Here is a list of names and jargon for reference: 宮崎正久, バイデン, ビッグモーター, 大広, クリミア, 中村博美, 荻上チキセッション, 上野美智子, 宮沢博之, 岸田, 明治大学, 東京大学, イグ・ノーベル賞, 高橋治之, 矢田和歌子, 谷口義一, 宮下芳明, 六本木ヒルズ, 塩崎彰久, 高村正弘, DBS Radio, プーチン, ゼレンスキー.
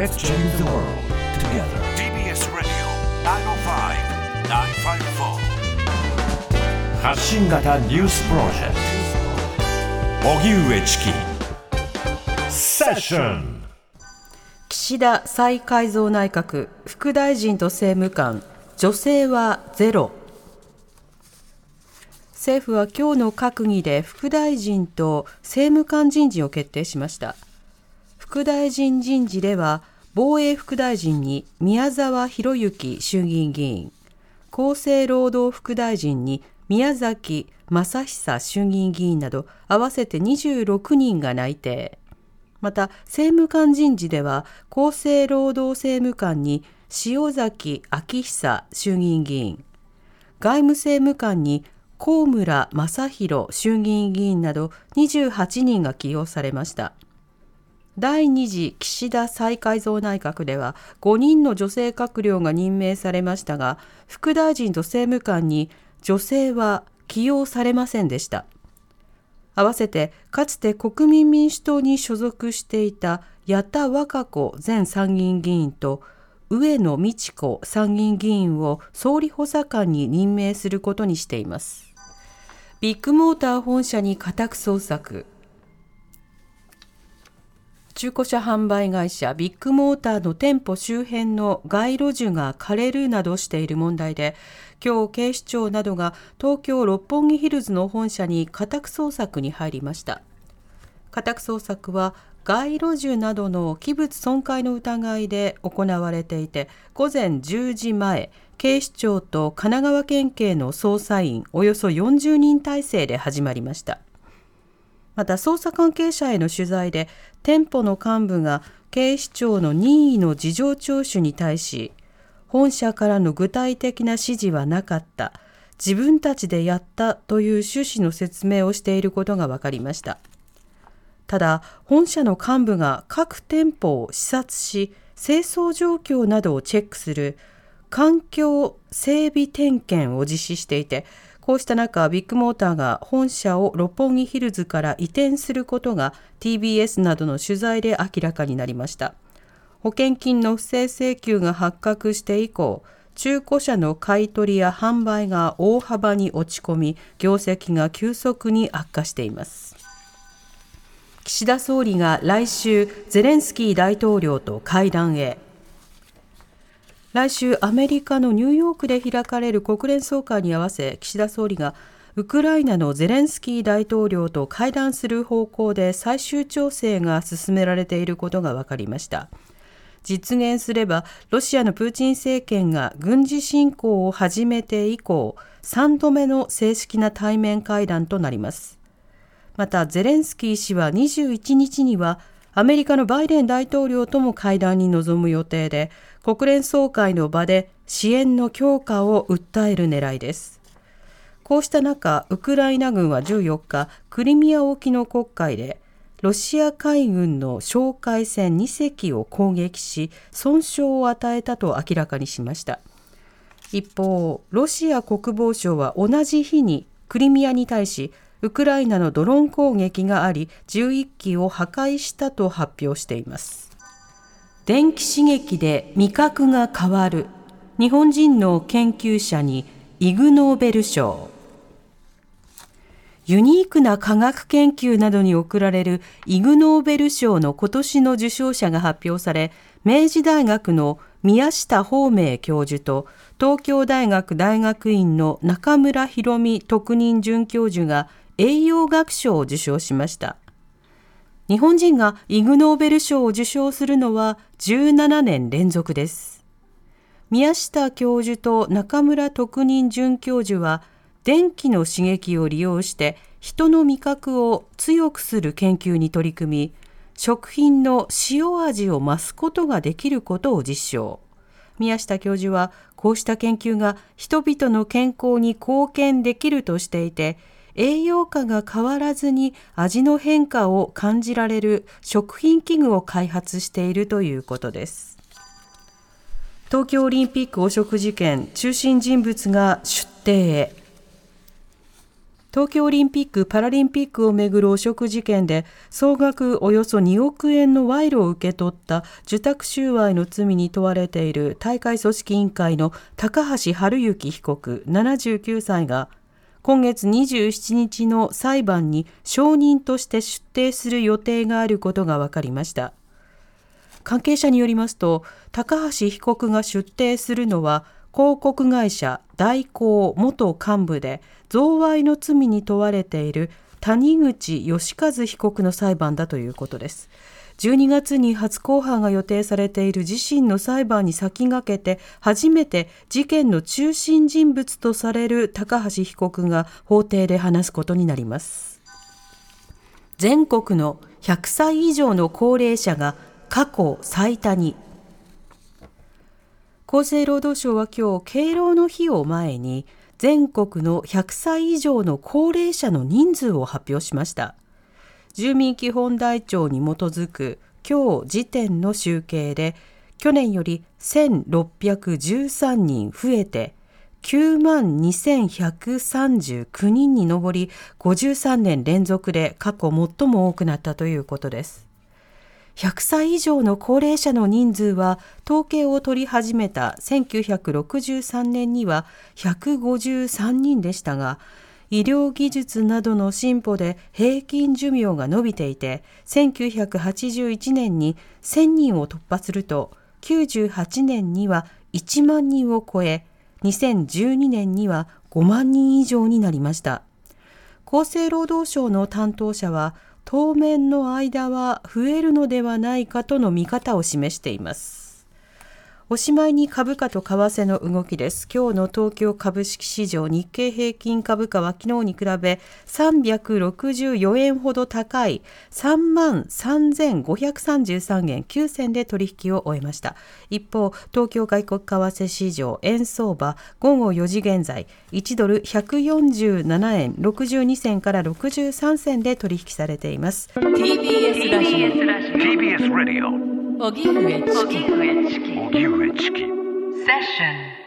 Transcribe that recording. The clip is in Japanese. Let's change the world together. DBS Radio 905-954 発信型ニュースプロジェクト荻上チキセッション。岸田再改造内閣、副大臣と政務官、女性はゼロ。政府は今日の閣議で副大臣と政務官人事を決定しました。副大臣人事では防衛副大臣に宮沢博之衆議院議員、厚生労働副大臣に宮崎正久衆議院議員など合わせて26人が内定。また政務官人事では厚生労働政務官に塩崎彰久衆議院議員、外務政務官に高村正弘衆議院議員など28人が起用されました。第2次岸田再改造内閣では5人の女性閣僚が任命されましたが、副大臣と政務官に女性は起用されませんでした。合わせてかつて国民民主党に所属していた矢田和歌子前参議院議員と上野美智子参議院議員を総理補佐官に任命することにしています。ビッグモーター本社に家宅捜索。中古車販売会社ビッグモーターの店舗周辺の街路樹が枯れるなどしている問題で、今日警視庁などが東京六本木ヒルズの本社に家宅捜索に入りました。家宅捜索は街路樹などの器物損壊の疑いで行われていて、午前10時前、警視庁と神奈川県警の捜査員およそ40人体制で始まりました。また捜査関係者への取材で、店舗の幹部が警視庁の任意の事情聴取に対し、本社からの具体的な指示はなかった、自分たちでやったという趣旨の説明をしていることが分かりました。ただ、本社の幹部が各店舗を視察し、清掃状況などをチェックする環境整備点検を実施していて、こうした中、ビッグモーターが本社を六本木ヒルズから移転することが TBS などの取材で明らかになりました。保険金の不正請求が発覚して以降、中古車の買い取りや販売が大幅に落ち込み、業績が急速に悪化しています。岸田総理が来週、ゼレンスキー大統領と会談へ。来週アメリカのニューヨークで開かれる国連総会に合わせ、岸田総理がウクライナのゼレンスキー大統領と会談する方向で最終調整が進められていることが分かりました。実現すればロシアのプーチン政権が軍事侵攻を始めて以降3度目の正式な対面会談となります。またゼレンスキー氏は21日にはアメリカのバイデン大統領とも会談に臨む予定で、国連総会の場で支援の強化を訴える狙いです。こうした中、ウクライナ軍は14日、クリミア沖の黒海で、ロシア海軍の哨戒船2隻を攻撃し、損傷を与えたと明らかにしました。一方、ロシア国防省は同じ日にクリミアに対し、ウクライナのドローン攻撃があり、11機を破壊したと発表しています。電気刺激で味覚が変わる。日本人の研究者にイグ・ノーベル賞。ユニークな科学研究などに贈られるイグ・ノーベル賞の今年の受賞者が発表され、明治大学の宮下芳明教授と東京大学大学院の中村博美特任准教授が栄養学賞を受賞しました。日本人がイグ・ノーベル賞を受賞するのは17年連続です。宮下教授と中村特任准教授は電気の刺激を利用して人の味覚を強くする研究に取り組み、食品の塩味を増すことができることを実証。宮下教授はこうした研究が人々の健康に貢献できるとしていて、栄養価が変わらずに味の変化を感じられる食品器具を開発しているということです。東京オリンピック汚職事件、中心人物が出廷へ。東京オリンピック・パラリンピックをめぐる汚職事件で総額およそ2億円の賄賂を受け取った受託収賄の罪に問われている大会組織委員会の高橋治之被告79歳が今月27日の裁判に証人として出廷する予定があることが分かりました。関係者によりますと、高橋被告が出廷するのは広告会社大広元幹部で贈賄の罪に問われている谷口義一被告の裁判だということです。12月に初公判が予定されている自身の裁判に先駆けて初めて事件の中心人物とされる高橋被告が法廷で話すことになります。全国の100歳以上の高齢者が過去最多に。厚生労働省は今日敬老の日を前に全国の100歳以上の高齢者の人数を発表しました。住民基本台帳に基づく今日時点の集計で去年より1613人増えて 92,139 人に上り53年連続で過去最も多くなったということです。100歳以上の高齢者の人数は統計を取り始めた1963年には153人でしたが医療技術などの進歩で平均寿命が伸びていて、1981年に1000人を突破すると、98年には1万人を超え、2012年には5万人以上になりました。厚生労働省の担当者は、当面の間は増えるのではないかとの見方を示しています。おしまいに株価と為替の動きです。今日の東京株式市場日経平均株価は昨日に比べ364円ほど高い 33,533 円9銭で取引を終えました。一方、東京外国為替市場円相場午後4時現在1ドル147円62銭から63銭で取引されています。TBS ラジオ。TBS ラジオ。荻上チキ。荻上チキ。セッション。